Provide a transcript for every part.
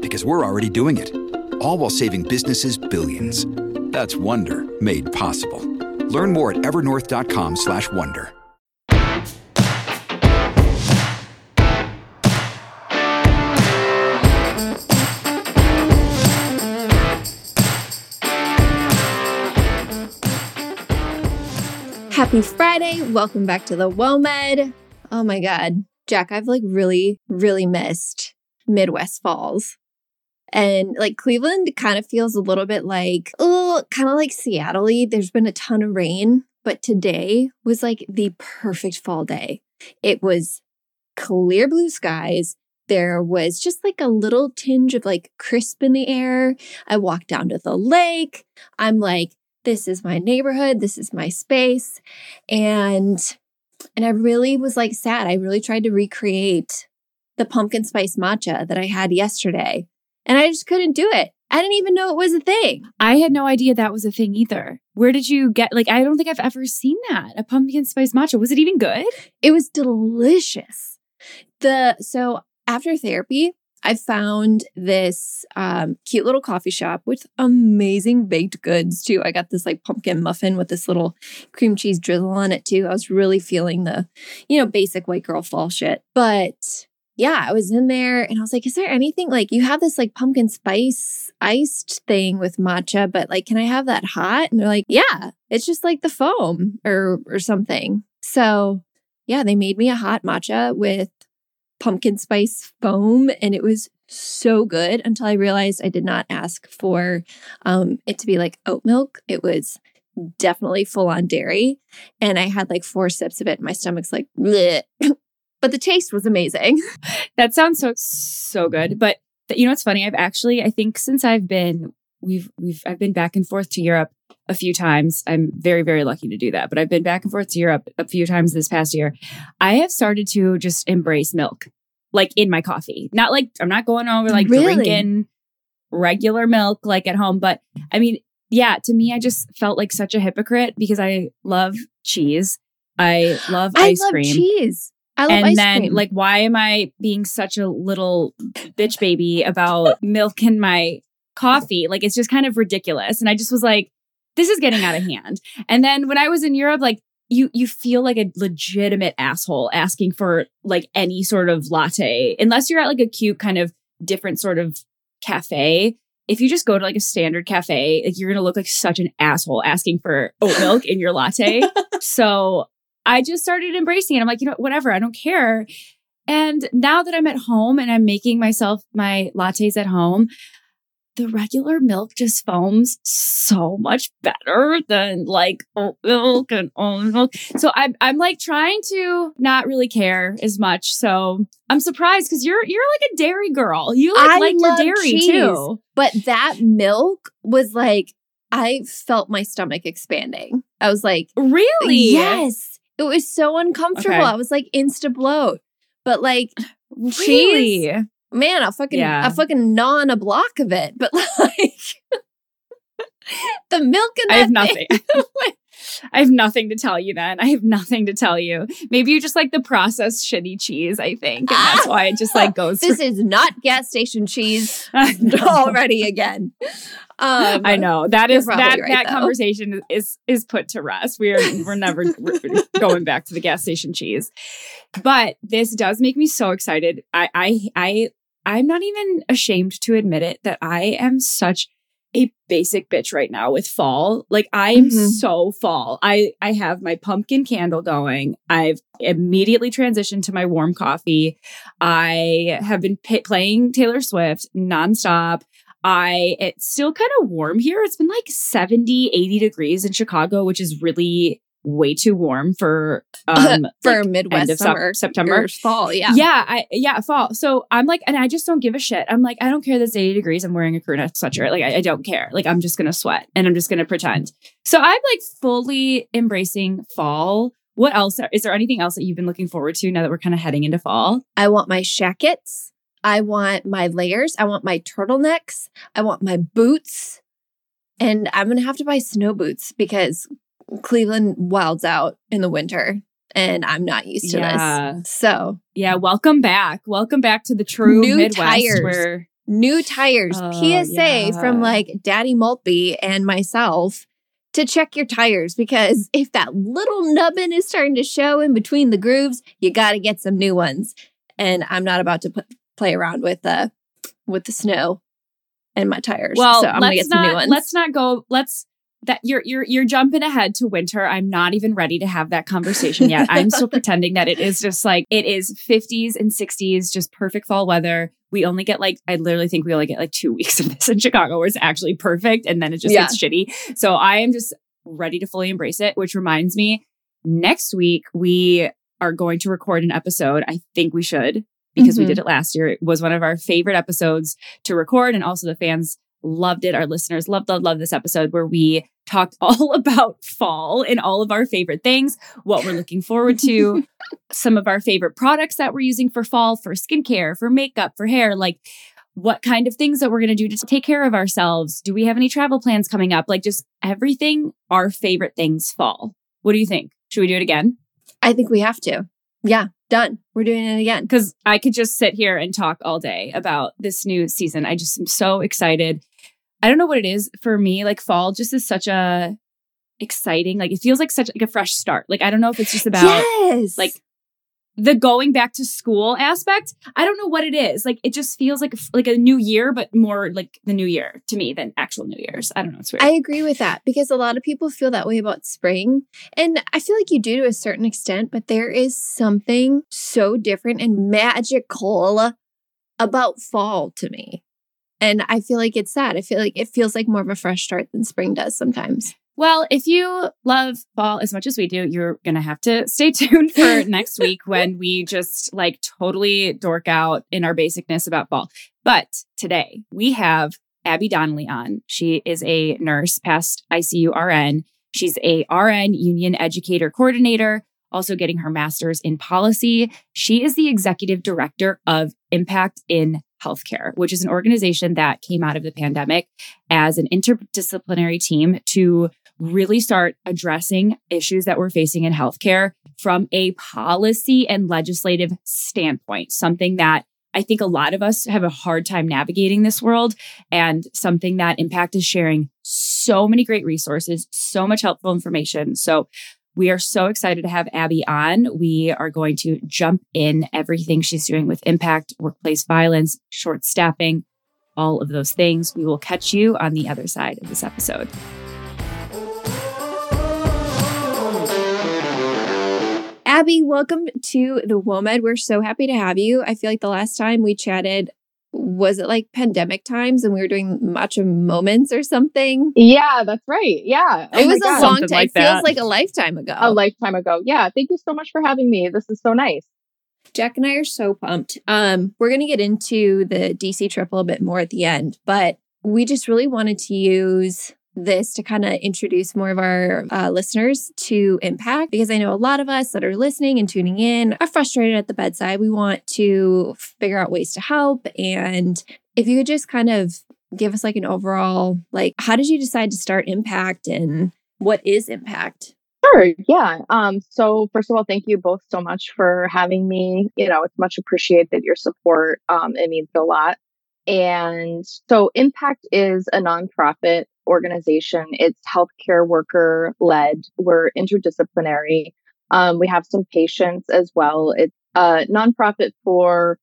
Because we're already doing it. All while saving businesses billions. That's Wonder made possible. Learn more at evernorth.com/wonder. Happy Friday. Welcome back to the WOMED. Oh my God. Jack, I've really missed Midwest Falls. And Cleveland kind of feels a little bit kind of like Seattle-y. There's been a ton of rain, but today was the perfect fall day. It was clear blue skies. There was just a little tinge of crisp in the air. I walked down to the lake. I'm like, this is my neighborhood. This is my space. And I really was sad. I really tried to recreate the pumpkin spice matcha that I had yesterday. And I just couldn't do it. I didn't even know it was a thing. I had no idea that was a thing either. Where did you get, I don't think I've ever seen that. A pumpkin spice matcha. Was it even good? It was delicious. So after therapy, I found this cute little coffee shop with amazing baked goods too. I got this pumpkin muffin with this little cream cheese drizzle on it too. I was really feeling the, basic white girl fall shit. But yeah, I was in there and I was like, is there anything you have this pumpkin spice iced thing with matcha, but can I have that hot? And they're like, yeah, it's just the foam or something. So yeah, they made me a hot matcha with pumpkin spice foam and it was so good until I realized I did not ask for it to be oat milk. It was definitely full on dairy and I had 4 sips of it. And my stomach's bleh. But the taste was amazing. That sounds so good. But it's funny. I've actually, I think since I've been, I've been back and forth to Europe a few times. I'm very, very lucky to do that. But I've been back and forth to Europe a few times this past year. I have started to just embrace milk, in my coffee. Not I'm not going over really? Drinking regular milk at home. But I mean, yeah, to me, I just felt like such a hypocrite because I love cheese. I love ice cream. I love cheese. I love ice cream. And then, why am I being such a little bitch baby about milk in my coffee? It's just kind of ridiculous. And I just was like, this is getting out of hand. And then when I was in Europe, you feel like a legitimate asshole asking for any sort of latte, unless you're at a cute kind of different sort of cafe. If you just go to a standard cafe, you're going to look like such an asshole asking for oat milk in your latte. So I just started embracing it. I'm whatever, I don't care. And now that I'm at home and I'm making myself my lattes at home, the regular milk just foams so much better than oat milk and almond milk. So I'm trying to not really care as much. So I'm surprised because you're a dairy girl. You like your dairy cheese, too. But that milk was I felt my stomach expanding. I was really? Yes. It was so uncomfortable. Okay. I was insta bloat, but really? Cheese, man, I fucking gnaw on a block of it. But the milk in that I have nothing. I have nothing to tell you then. I have nothing to tell you. Maybe you just the processed shitty cheese, I think. And that's why it just goes. This is not gas station cheese already again. I know that is that right, that though. Conversation is put to rest. We're never going back to the gas station cheese. But this does make me so excited. I'm not even ashamed to admit it that I am such a basic bitch right now with fall. Like, I'm so fall. I have my pumpkin candle going. I've immediately transitioned to my warm coffee. I have been playing Taylor Swift nonstop. It's still kind of warm here. It's been like 70, 80 degrees in Chicago, which is really way too warm for like Midwest end of summer, September, fall. Yeah. Fall. So I'm like, and I just don't give a shit. I'm like, I don't care that it's 80 degrees. I'm wearing a crew neck sweatshirt. Like, I don't care. Like, I'm just going to sweat and I'm just going to pretend. So I'm like fully embracing fall. What else? Is there anything else that you've been looking forward to now that we're kind of heading into fall? I want my shackets. I want my layers. I want my turtlenecks. I want my boots. And I'm going to have to buy snow boots because Cleveland wilds out in the winter, and I'm not used to this. So welcome back. Welcome back to the true new Midwest. New tires. PSA from like Daddy Maltby and myself to check your tires, because if that little nubbin is starting to show in between the grooves, you got to get some new ones. And I'm not about to play around with the snow and my tires. Well, so I'm gonna get some new ones. Let's not go. That you're jumping ahead to winter. I'm not even ready to have that conversation yet. I'm still pretending that it is just like, it is 50s and 60s, just perfect fall weather. We only get like, I literally think we only get like 2 weeks of this in Chicago where it's actually perfect. And then it just gets shitty. So I am just ready to fully embrace it, which reminds me, next week we are going to record an episode. I think we should, because we did it last year. It was one of our favorite episodes to record. And also the fans loved it. Our listeners loved this episode where we talked all about fall and all of our favorite things, what we're looking forward to, some of our favorite products that we're using for fall, for skincare, for makeup, for hair, like what kind of things that we're going to do to take care of ourselves. Do we have any travel plans coming up? Like just everything, our favorite things fall. What do you think? Should we do it again? I think we have to. Yeah. Done. We're doing it again. Because I could just sit here and talk all day about this new season. I just am so excited. I don't know what it is for me. Like fall just is such a exciting, like it feels like such like a fresh start. Like, I don't know if it's just about like the going back to school aspect. I don't know what it is. Like, it just feels like a new year, but more like the new year to me than actual New Year's. I don't know. It's weird. I agree with that because a lot of people feel that way about spring. And I feel like you do to a certain extent, but there is something so different and magical about fall to me. And I feel like it's that. I feel like it feels like more of a fresh start than spring does sometimes. Well, if you love fall as much as we do, you're going to have to stay tuned for next week when we just like totally dork out in our basicness about fall. But today we have Abby Donley on. She is a nurse, past ICU RN. She's a RN union educator coordinator, also getting her master's in policy. She is the executive director of Impact in Healthcare, which is an organization that came out of the pandemic as an interdisciplinary team to really start addressing issues that we're facing in healthcare from a policy and legislative standpoint, something that I think a lot of us have a hard time navigating this world, and something that Impact is sharing so many great resources, so much helpful information. So we are so excited to have Abby on. We are going to jump in everything she's doing with Impact, workplace violence, short staffing, all of those things. We will catch you on the other side of this episode. Abby, welcome to the WOMED. We're so happy to have you. I feel like the last time we chatted, was it like pandemic times and we were doing matcha moments or something? Yeah, that's right. Yeah. It was a long time. It feels like a lifetime ago. A lifetime ago. Yeah. Thank you so much for having me. This is so nice. Jack and I are so pumped. We're going to get into the DC trip a little bit more at the end, but we just really wanted to use this to kind of introduce more of our listeners to Impact, because I know a lot of us that are listening and tuning in are frustrated at the bedside. We want to figure out ways to help. And if you could just kind of give us like an overall, like, how did you decide to start Impact and what is Impact? Sure. Yeah. So first of all, thank you both so much for having me. You know, it's much appreciated, your support. It means a lot. And so Impact is a nonprofit organization. It's healthcare worker led. We're interdisciplinary. We have some patients as well. It's a nonprofit for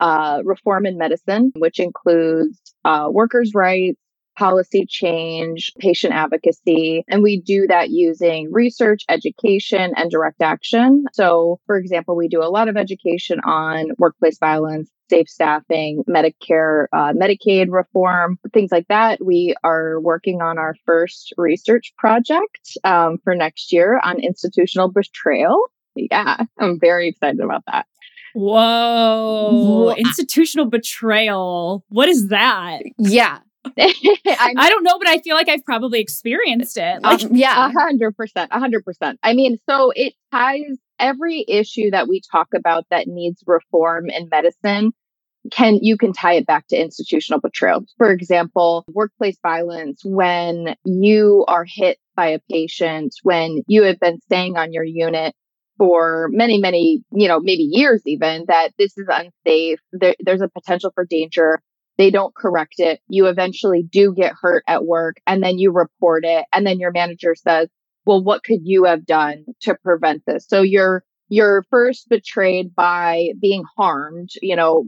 reform in medicine, which includes workers' rights, policy change, patient advocacy. And we do that using research, education, and direct action. So, for example, we do a lot of education on workplace violence, safe staffing, Medicare, Medicaid reform, things like that. We are working on our first research project for next year on institutional betrayal. Yeah, I'm very excited about that. Whoa. Institutional betrayal. What is that? Yeah. I don't know, but I feel like I've probably experienced it. Like, yeah, 100%. I mean, so it ties every issue that we talk about that needs reform in medicine. You can tie it back to institutional betrayal. For example, workplace violence, when you are hit by a patient, when you have been staying on your unit for many, maybe years even, that this is unsafe. There's a potential for danger. They don't correct it. You eventually do get hurt at work, and then you report it. And then your manager says, well, what could you have done to prevent this? So you're first betrayed by being harmed,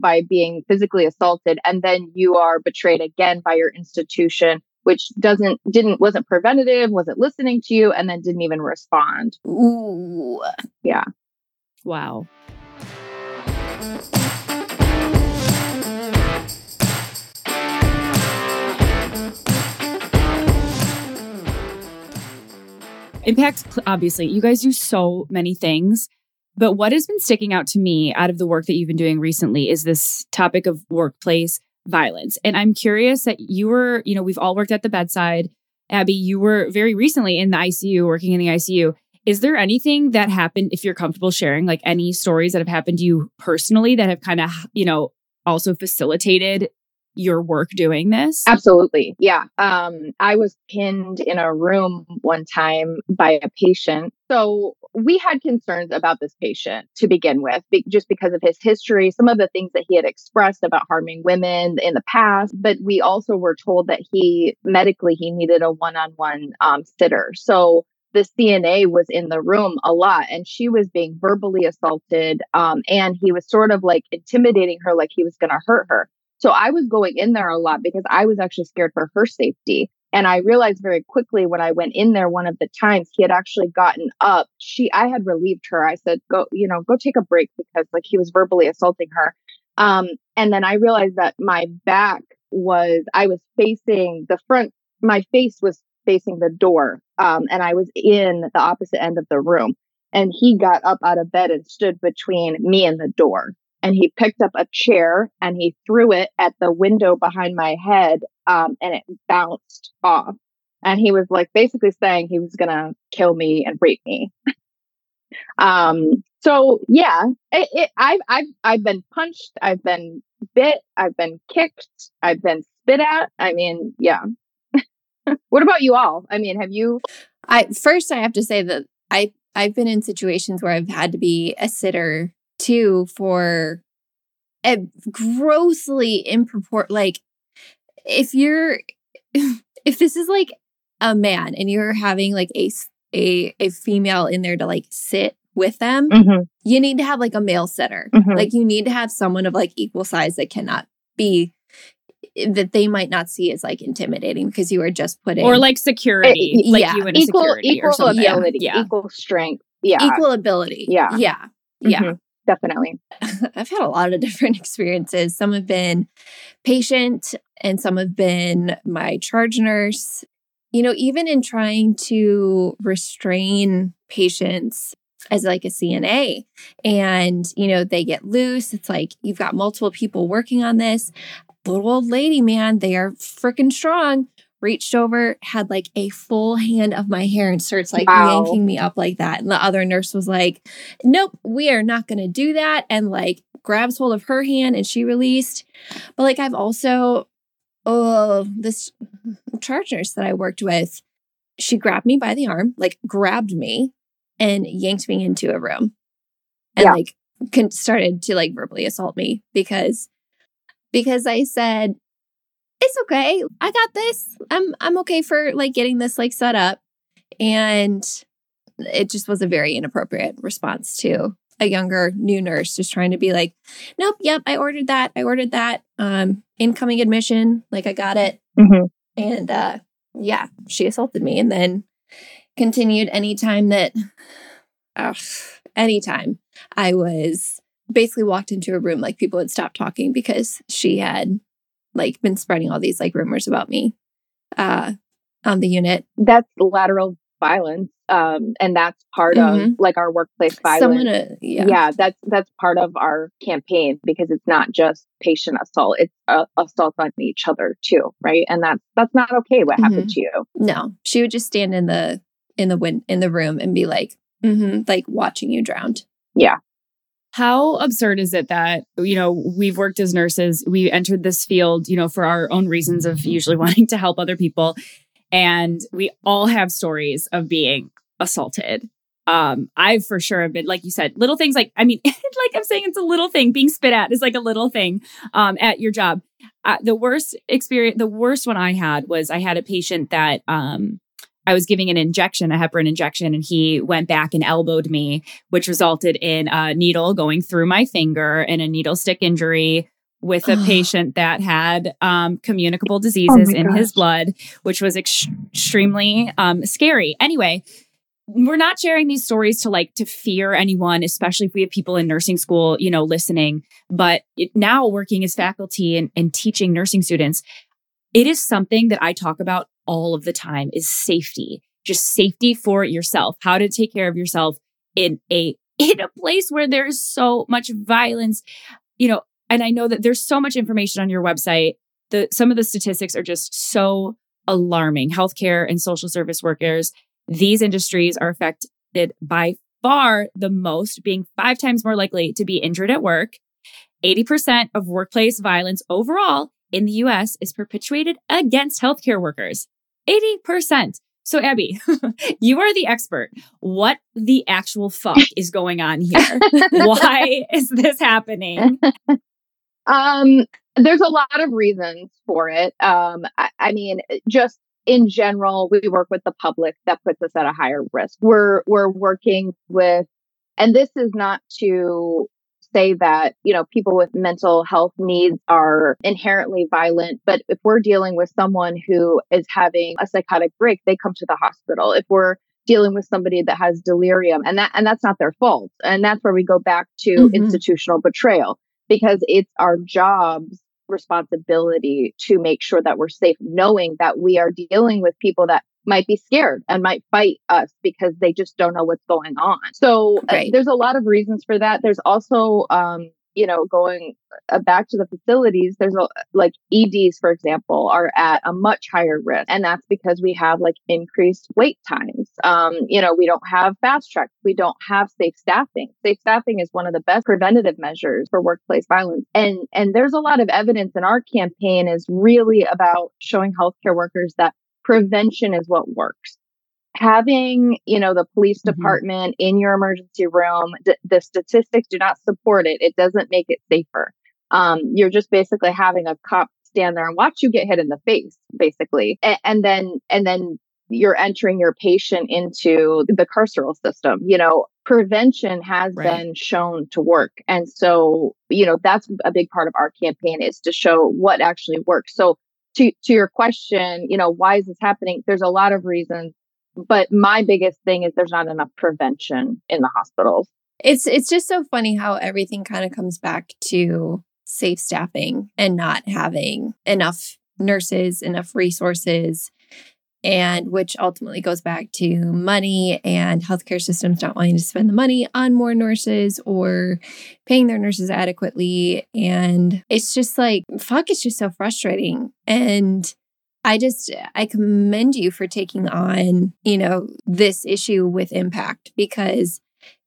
by being physically assaulted. And then you are betrayed again by your institution, which wasn't preventative, wasn't listening to you, and then didn't even respond. Ooh. Yeah. Wow. Impact, obviously, you guys do so many things, but what has been sticking out to me out of the work that you've been doing recently is this topic of workplace violence. And I'm curious that you were, we've all worked at the bedside. Abby, you were very recently in the ICU, working in the ICU. Is there anything that happened, if you're comfortable sharing, like any stories that have happened to you personally that have kind of, also facilitated your work doing this? Absolutely. Yeah. I was pinned in a room one time by a patient. So we had concerns about this patient to begin with, just because of his history, some of the things that he had expressed about harming women in the past. But we also were told that he needed a one-on-one sitter. So the CNA was in the room a lot, and she was being verbally assaulted. And he was sort of like intimidating her, like he was going to hurt her. So I was going in there a lot because I was actually scared for her safety. And I realized very quickly when I went in there, one of the times he had actually gotten up. I had relieved her. I said, go take a break, because like he was verbally assaulting her. And then I realized that my face was facing the door. And I was in the opposite end of the room, and he got up out of bed and stood between me and the door. And he picked up a chair and he threw it at the window behind my head, and it bounced off. And he was like basically saying he was going to kill me and rape me. So yeah, I've been punched, I've been bit, I've been kicked, I've been spit at. I mean, yeah. What about you all? I mean, have you? I have to say that I've been in situations where I've had to be a sitter too, for a grossly if this is like a man and you're having like a female in there to like sit with them, mm-hmm. you need to have like a male sitter. Mm-hmm. Like you need to have someone of like equal size that they might not see as like intimidating, because you are just putting, or like security, you in security, equal or something. Ability, yeah. Equal strength, yeah, equal ability, yeah, yeah, mm-hmm. yeah. Definitely. I've had a lot of different experiences. Some have been patient and some have been my charge nurse. Even in trying to restrain patients as like a CNA and, they get loose. It's like you've got multiple people working on this. Little old lady, man, they are freaking strong. Reached over, had like a full hand of my hair and starts like yanking me up like that. And the other nurse was like, nope, we are not going to do that. And like grabs hold of her hand and she released. But like I've also, this charge nurse that I worked with, she grabbed me by the arm, like grabbed me and yanked me into a room and started to like verbally assault me because I said, it's okay. I got this. I'm okay for like getting this like set up. And it just was a very inappropriate response to a younger new nurse just trying to be like, nope, yep, I ordered that. Incoming admission. Like I got it. Mm-hmm. And yeah, she assaulted me and then continued anytime I was basically walked into a room, like people would stop talking because she had like been spreading all these like rumors about me on the unit. That's lateral violence. And that's part of like our workplace violence. That's part of our campaign because it's not just patient assault. It's assault on each other too. Right. And that's not okay. What happened to you? No, she would just stand in the room and be like, like watching you drowned. Yeah. How absurd is it that, you know, we've worked as nurses, we entered this field, you know, for our own reasons of usually wanting to help other people. And we all have stories of being assaulted. I've for sure have been, like you said, little things like, I mean, like I'm saying, it's a little thing. Being spit at is like a little thing at your job. The worst one I had was I had a patient that I was giving an injection, a heparin injection, and he went back and elbowed me, which resulted in a needle going through my finger and a needle stick injury with a patient that had communicable diseases in his blood, which was extremely scary. Anyway, we're not sharing these stories to fear anyone, especially if we have people in nursing school, you know, listening. But now working as faculty and teaching nursing students, it is something that I talk about all of the time is safety, just safety for yourself, how to take care of yourself in a place where there is so much violence, you know. And I know that there's so much information on your website. Some of the statistics are just so alarming. Healthcare and social service workers, these industries are affected by far the most, being 5 times more likely to be injured at work. 80% of workplace violence overall in the U.S. is perpetuated against healthcare workers. 80%. So Abby, you are the expert. What the actual fuck is going on here? Why is this happening? There's a lot of reasons for it. I mean, just in general, we work with the public. That puts us at a higher risk. We're working with, and this is not to say that, you know, people with mental health needs are inherently violent, but if we're dealing with someone who is having a psychotic break, they come to the hospital. If we're dealing with somebody that has delirium, and that's not their fault. And that's where we go back to institutional betrayal, because it's our job's responsibility to make sure that we're safe, knowing that we are dealing with people that might be scared and might fight us because they just don't know what's going on. So there's a lot of reasons for that. There's also, you know, going back to the facilities, there's like EDs, for example, are at a much higher risk. And that's because we have like increased wait times. You know, we don't have fast tracks. We don't have safe staffing. Safe staffing is one of the best preventative measures for workplace violence. And there's a lot of evidence, in our campaign is really about showing healthcare workers that prevention is what works. Having, you know, the police department in your emergency room, the statistics do not support it. It doesn't make it safer. You're just basically having a cop stand there and watch you get hit in the face, basically. And then you're entering your patient into the carceral system. You know, prevention has been shown to work. And so, you know, that's a big part of our campaign, is to show what actually works. So to your question, you know, why is this happening? There's a lot of reasons, but my biggest thing is there's not enough prevention in the hospitals. It's just so funny how everything kind of comes back to safe staffing and not having enough nurses, enough resources, and which ultimately goes back to money and healthcare systems not wanting to spend the money on more nurses or paying their nurses adequately. And it's just like, fuck, it's just so frustrating. And I commend you for taking on, you know, this issue with impact, because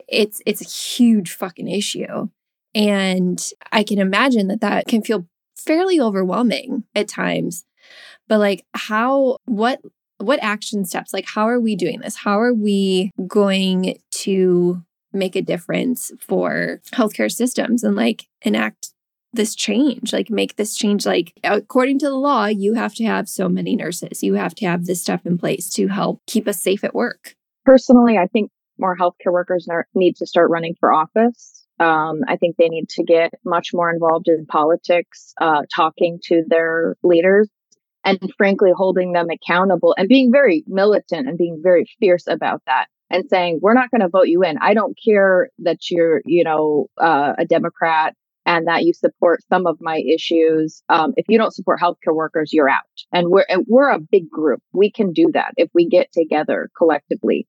it's a huge fucking issue. And I can imagine that can feel fairly overwhelming at times. But like, what action steps? Like, how are we doing this? How are we going to make a difference for healthcare systems and like enact this change? Like, make this change. Like, according to the law, you have to have so many nurses. You have to have this stuff in place to help keep us safe at work. Personally, I think more healthcare workers need to start running for office. I think they need to get much more involved in politics, talking to their leaders. and frankly, holding them accountable and being very militant and being very fierce about that and saying, we're not going to vote you in. I don't care that you're, a Democrat and that you support some of my issues. If you don't support healthcare workers, you're out. And we're a big group. We can do that if we get together collectively.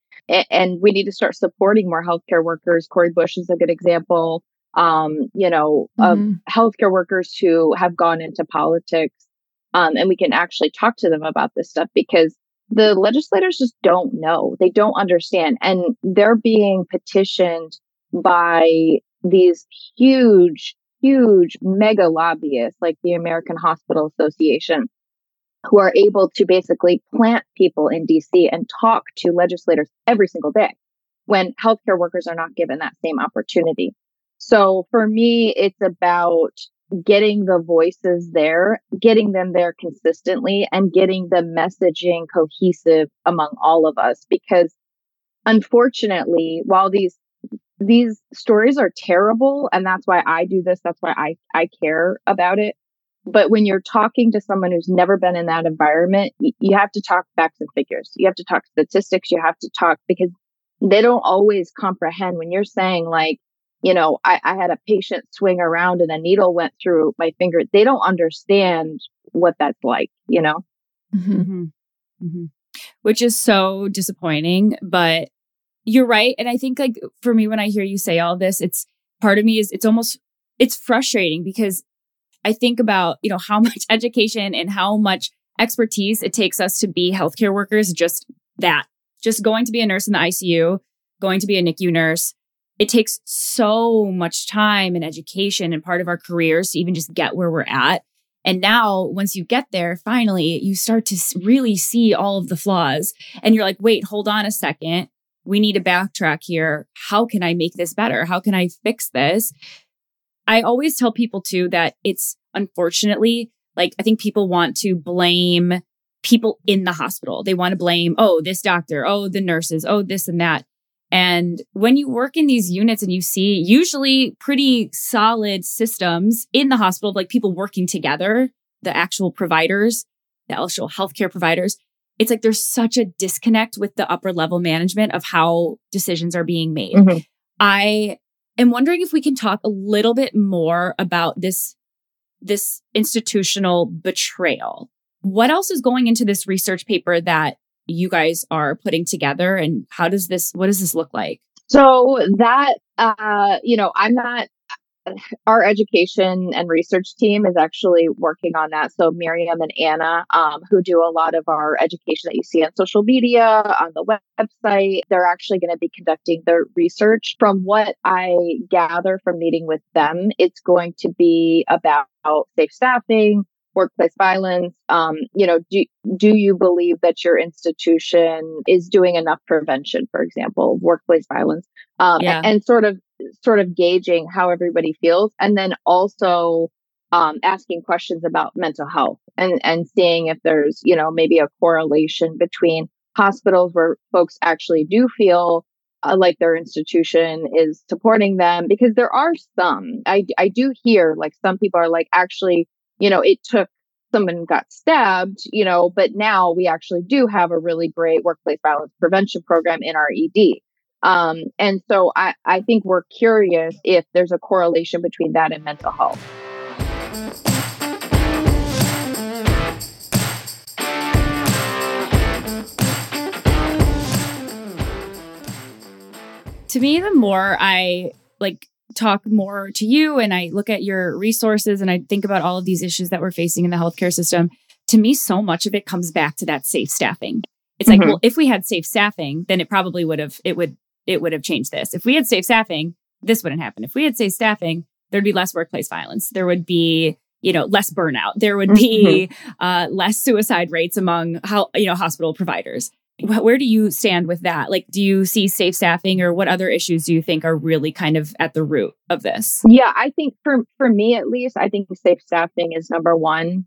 And we need to start supporting more healthcare workers. Cori Bush is a good example, of healthcare workers who have gone into politics. And we can actually talk to them about this stuff because the legislators just don't know. They don't understand. And they're being petitioned by these huge, huge mega lobbyists like the American Hospital Association, who are able to basically plant people in D.C. and talk to legislators every single day when healthcare workers are not given that same opportunity. So for me, it's about getting the voices there, getting them there consistently, and getting the messaging cohesive among all of us. Because unfortunately, while these stories are terrible, and that's why I do this, that's why I care about it. But when you're talking to someone who's never been in that environment, you have to talk facts and figures. You have to talk statistics. You have to talk because they don't always comprehend when you're saying like, I had a patient swing around and a needle went through my finger. They don't understand what that's like, Mm-hmm. Mm-hmm. Which is so disappointing, but you're right. And I think like for me, when I hear you say all this, it's part of me is it's frustrating because I think about, how much education and how much expertise it takes us to be healthcare workers. Just going to be a nurse in the ICU, going to be a NICU nurse. It takes so much time and education and part of our careers to even just get where we're at. And now once you get there, finally, you start to really see all of the flaws and you're like, wait, hold on a second. We need to backtrack here. How can I make this better? How can I fix this? I always tell people too that it's unfortunately, like I think people want to blame people in the hospital. They want to blame, this doctor, the nurses, this and that. And when you work in these units and you see usually pretty solid systems in the hospital, like people working together, the actual healthcare providers, it's like there's such a disconnect with the upper level management of how decisions are being made. Mm-hmm. I'm wondering if we can talk a little bit more about this institutional betrayal. What else is going into this research paper that you guys are putting together, and what does this look like? So that, our education and research team is actually working on that. So Miriam and Anna, who do a lot of our education that you see on social media, on the website, they're actually going to be conducting their research. From what I gather from meeting with them, it's going to be about safe staffing, workplace violence. Do you believe that your institution is doing enough prevention, for example, workplace violence, and sort of gauging how everybody feels. And then also asking questions about mental health and seeing if there's, maybe a correlation between hospitals where folks actually do feel like their institution is supporting them. Because there are some, I do hear like some people are like, actually, it took someone got stabbed, but now we actually do have a really great workplace violence prevention program in our ED. And so I think we're curious if there's a correlation between that and mental health. To me, the more I talk more to you and I look at your resources and I think about all of these issues that we're facing in the healthcare system, to me, so much of it comes back to that safe staffing. It's like, well, if we had safe staffing, then it probably would have changed this. If we had safe staffing, this wouldn't happen. If we had safe staffing, there'd be less workplace violence. There would be, less burnout. There would be less suicide rates among hospital providers. Where do you stand with that? Do you see safe staffing or what other issues do you think are really kind of at the root of this? Yeah, I think for me, at least, I think safe staffing is number one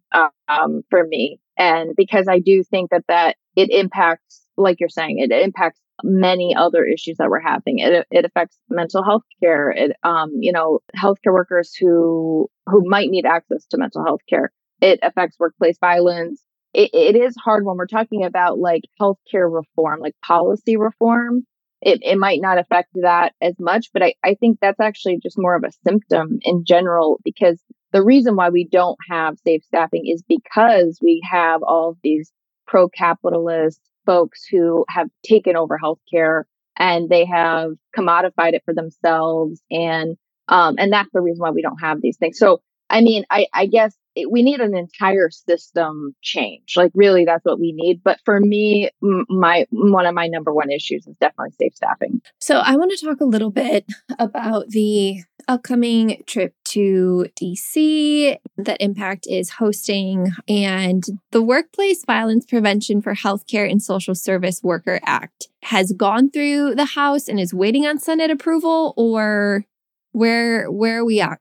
for me. And because I do think that it impacts, like you're saying, it impacts many other issues that we're having. It affects mental health care. It, healthcare workers who might need access to mental health care. It affects workplace violence. it is hard when we're talking about like healthcare reform, like policy reform. It might not affect that as much, but I think that's actually just more of a symptom in general, because the reason why we don't have safe staffing is because we have all of these pro-capitalist folks who have taken over healthcare and they have commodified it for themselves. And that's the reason why we don't have these things. So, I mean, I guess we need an entire system change. Like, really, that's what we need. But for me, one of my number one issues is definitely safe staffing. So I want to talk a little bit about the upcoming trip to D.C. that Impact is hosting and the Workplace Violence Prevention for Healthcare and Social Service Worker Act has gone through the House and is waiting on Senate approval, or where are we at?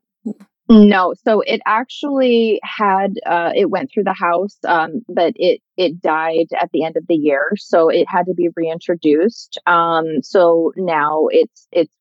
No, so it actually had, it went through the House, but it died at the end of the year. So it had to be reintroduced. So now it's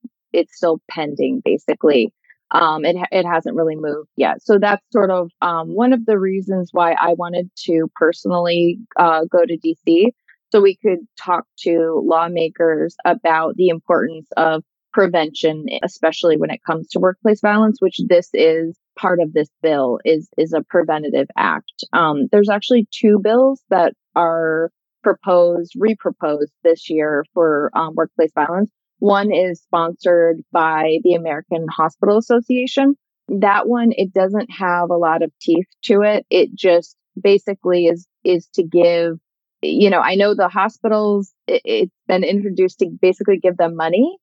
still pending, basically. It hasn't really moved yet. So that's sort of one of the reasons why I wanted to personally go to DC, so we could talk to lawmakers about the importance of prevention, especially when it comes to workplace violence, which this is part of. This bill is a preventative act. There's actually two bills that are reproposed this year for workplace violence. One is sponsored by the American Hospital Association. That one, it doesn't have a lot of teeth to it. It just basically is to give, I know the hospitals, it's been introduced to basically give them money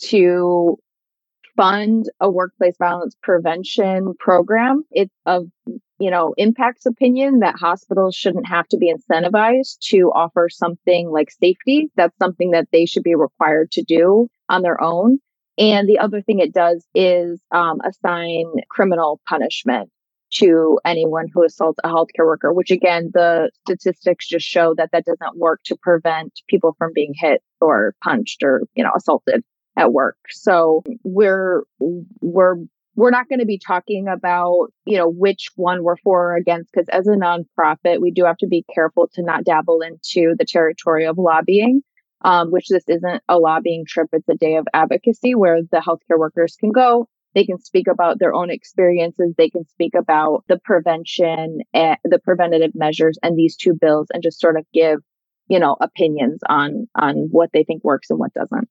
to fund a workplace violence prevention program. It's of, Impact's opinion that hospitals shouldn't have to be incentivized to offer something like safety. That's something that they should be required to do on their own. And the other thing it does is assign criminal punishment to anyone who assaults a healthcare worker, which again, the statistics just show that doesn't work to prevent people from being hit or punched or, assaulted at work. So we're not going to be talking about, which one we're for or against, because as a nonprofit, we do have to be careful to not dabble into the territory of lobbying, which this isn't a lobbying trip. It's a day of advocacy where the healthcare workers can go. They can speak about their own experiences. They can speak about the prevention, the preventative measures, and these two bills, and just sort of give, opinions on what they think works and what doesn't.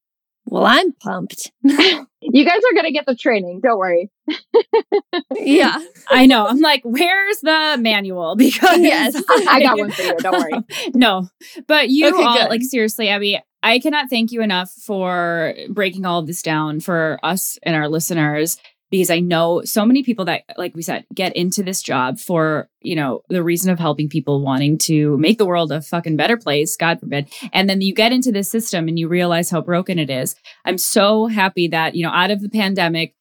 Well, I'm pumped. You guys are going to get the training. Don't worry. Yeah, I know. I'm like, where's the manual? Because yes, I got one for you. Don't worry. No, but you okay, all good. Like, seriously, Abby, I cannot thank you enough for breaking all of this down for us and our listeners, because I know so many people that, like we said, get into this job for, the reason of helping people, wanting to make the world a fucking better place, God forbid. And then you get into this system and you realize how broken it is. I'm so happy that, out of the pandemic,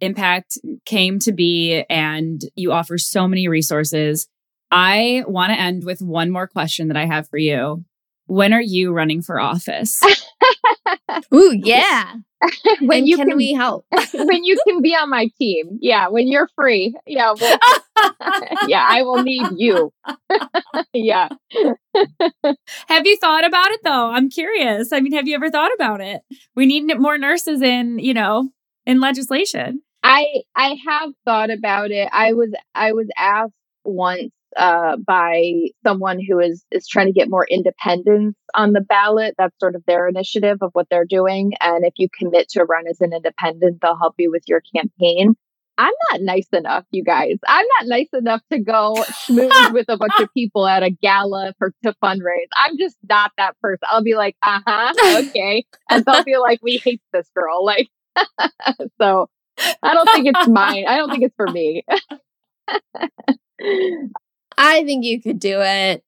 Impact came to be and you offer so many resources. I want to end with one more question that I have for you. When are you running for office? Ooh, yeah. When can we help? When you can be on my team. Yeah, when you're free. Yeah, yeah, I will need you. Yeah. Have you thought about it, though? I'm curious. I mean, have you ever thought about it? We need more nurses in, in legislation. I have thought about it. I was asked once by someone who is trying to get more independence on the ballot. That's sort of their initiative of what they're doing. And if you commit to run as an independent, they'll help you with your campaign. I'm not nice enough, you guys. I'm not nice enough to go schmooze with a bunch of people at a gala to fundraise. I'm just not that person. I'll be like, okay. And they'll be like, we hate this girl. Like, so I don't think it's mine. I don't think it's for me. I think you could do it.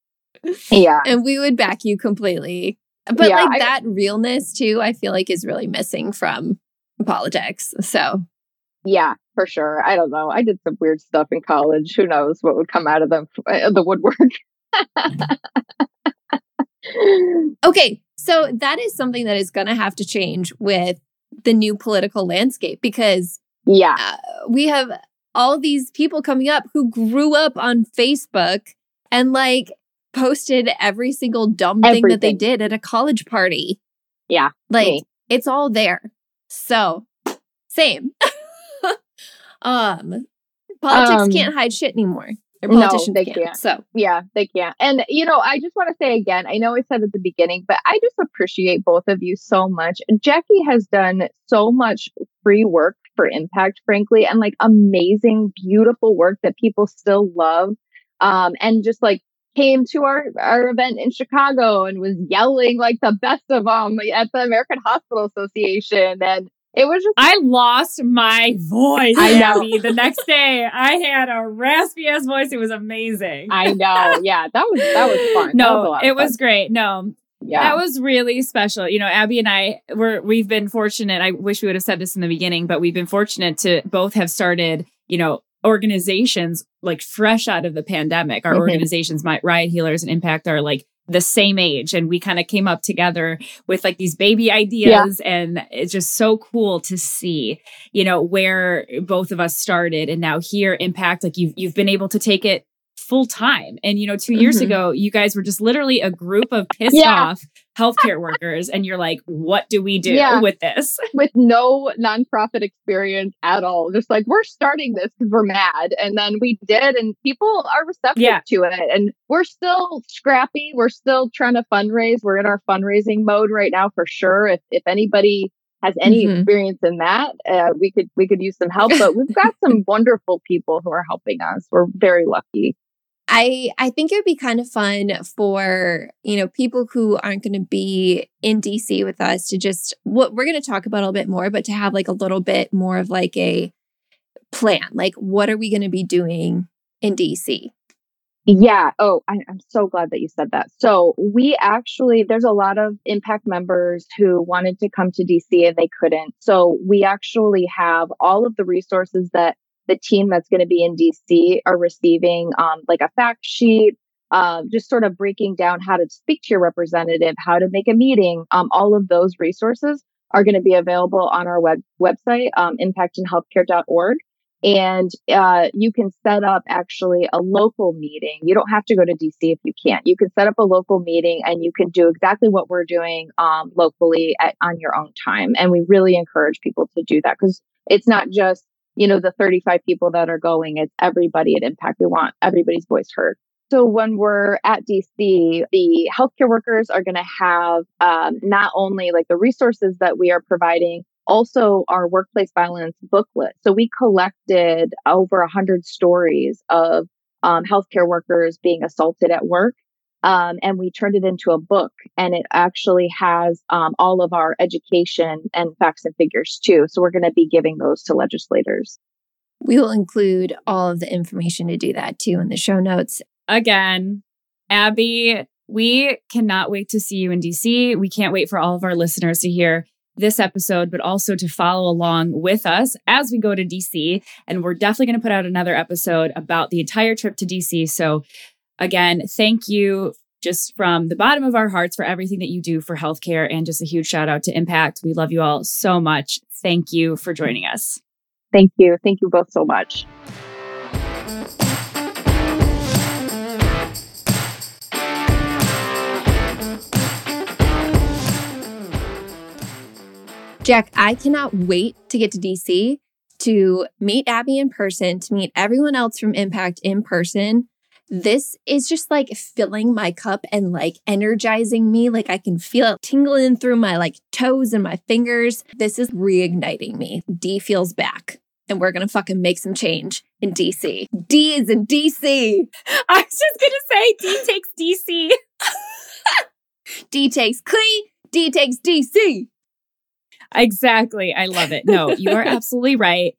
Yeah. And we would back you completely. But yeah, that realness too, I feel like is really missing from politics. So yeah, for sure. I don't know. I did some weird stuff in college. Who knows what would come out of the woodwork. Okay. So that is something that is going to have to change with the new political landscape, because we have all these people coming up who grew up on Facebook and like posted every single dumb thing that they did at a college party. Yeah. Like it's all there. So same. Politics can't hide shit anymore. No, they can't. So yeah, they can't. And you know, I just want to say again, I know I said at the beginning, but I just appreciate both of you so much. Jackie has done so much free work for impact, frankly, and like amazing, beautiful work that people still love. And just like came to our event in Chicago and was yelling like the best of them at the American Hospital Association. And it was just, I lost my voice, Abby, the next day. I had a raspy ass voice. It was amazing. I know. Yeah. That was fun. No, it was great. No. Yeah. That was really special. You know, Abby and I we've been fortunate. I wish we would have said this in the beginning, but we've been fortunate to both have started, you know, organizations like fresh out of the pandemic. Our organizations, Riot Healers and Impact, are like the same age, and we kind of came up together with like these baby ideas, and it's just so cool to see, you know, where both of us started, and now here, Impact, like you've been able to take it full time. And you know, 2 years ago, you guys were just literally a group of pissed off healthcare workers, and you're like, what do we do with this? With no nonprofit experience at all. Just like, we're starting this because we're mad. And then we did, and people are receptive to it. And we're still scrappy. We're still trying to fundraise. We're in our fundraising mode right now for sure. If anybody has any experience in that, we could use some help. But we've got some wonderful people who are helping us. We're very lucky. I think it would be kind of fun for, you know, people who aren't going to be in DC with us to just, what we're going to talk about a little bit more, but to have like a little bit more of like a plan, like what are we going to be doing in DC? Yeah. Oh, I'm so glad that you said that. So we actually, there's a lot of Impact members who wanted to come to DC and they couldn't. So we actually have all of the resources that the team that's going to be in DC are receiving, like a fact sheet, just sort of breaking down how to speak to your representative, how to make a meeting. All of those resources are going to be available on our website, impactinhealthcare.org. And you can set up actually a local meeting. You don't have to go to DC if you can't. You can set up a local meeting and you can do exactly what we're doing locally on your own time. And we really encourage people to do that because it's not just, you know, the 35 people that are going, it's everybody at Impact. We want everybody's voice heard. So when we're at DC, the healthcare workers are going to have not only like the resources that we are providing, also our workplace violence booklet. So we collected over 100 stories of healthcare workers being assaulted at work. And we turned it into a book, and it actually has all of our education and facts and figures too. So we're going to be giving those to legislators. We will include all of the information to do that too in the show notes. Again, Abby, we cannot wait to see you in DC. We can't wait for all of our listeners to hear this episode, but also to follow along with us as we go to DC. And we're definitely going to put out another episode about the entire trip to DC. So again, thank you just from the bottom of our hearts for everything that you do for healthcare, and just a huge shout out to Impact. We love you all so much. Thank you for joining us. Thank you. Thank you both so much. Jack, I cannot wait to get to DC to meet Abby in person, to meet everyone else from Impact in person. This is just like filling my cup and like energizing me. Like I can feel it tingling through my like toes and my fingers. This is reigniting me. D feels back, and we're going to fucking make some change in DC. D is in DC. I was just going to say D takes DC. D takes clean. D takes DC. Exactly. I love it. No, you are absolutely right.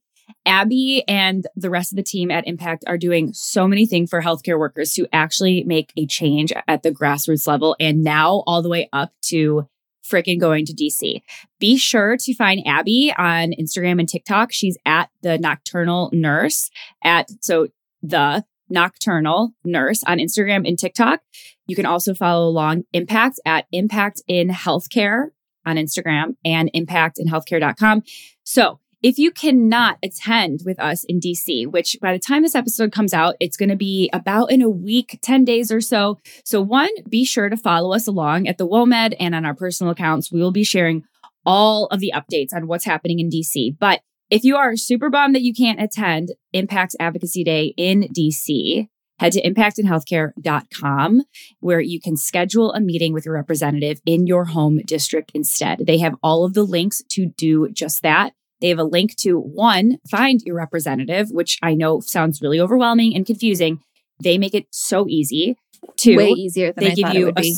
Abby and the rest of the team at Impact are doing so many things for healthcare workers to actually make a change at the grassroots level, and now all the way up to freaking going to DC. Be sure to find Abby on Instagram and TikTok. She's at the Nocturnal Nurse the Nocturnal Nurse on Instagram and TikTok. You can also follow along Impact at Impact in Healthcare on Instagram and impactinhealthcare.com. So If you cannot attend with us in D.C., which by the time this episode comes out, it's going to be about in a week, 10 days or so. So one, be sure to follow us along at the WOMED and on our personal accounts. We will be sharing all of the updates on what's happening in D.C. But if you are super bummed that you can't attend Impacts Advocacy Day in D.C., head to impactandhealthcare.com where you can schedule a meeting with your representative in your home district instead. They have all of the links to do just that. They have a link to, one, find your representative, which I know sounds really overwhelming and confusing. They make it so easy. Two, way easier than I thought it would be.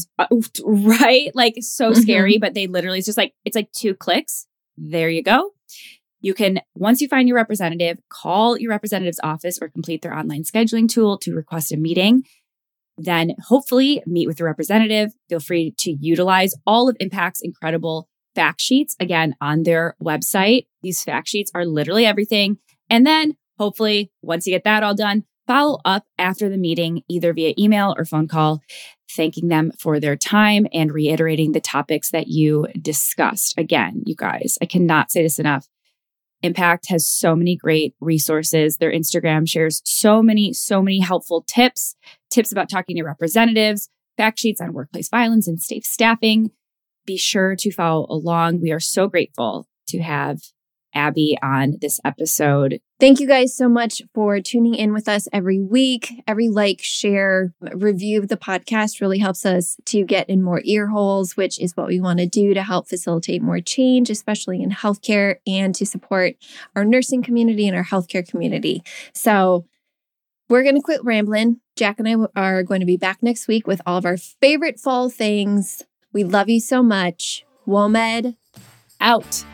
Right? Like, so scary, but they literally, it's like 2 clicks. There you go. You can, once you find your representative, call your representative's office or complete their online scheduling tool to request a meeting. Then hopefully meet with the representative. Feel free to utilize all of Impact's incredible fact sheets, again, on their website. These fact sheets are literally everything. And then hopefully, once you get that all done, follow up after the meeting, either via email or phone call, thanking them for their time and reiterating the topics that you discussed. Again, you guys, I cannot say this enough. Impact has so many great resources. Their Instagram shares so many helpful tips about talking to representatives, fact sheets on workplace violence and safe staffing. Be sure to follow along. We are so grateful to have Abby on this episode. Thank you guys so much for tuning in with us every week. Every like, share, review of the podcast really helps us to get in more ear holes, which is what we want to do to help facilitate more change, especially in healthcare, and to support our nursing community and our healthcare community. So we're going to quit rambling. Jack and I are going to be back next week with all of our favorite fall things. We love you so much. WOMED out.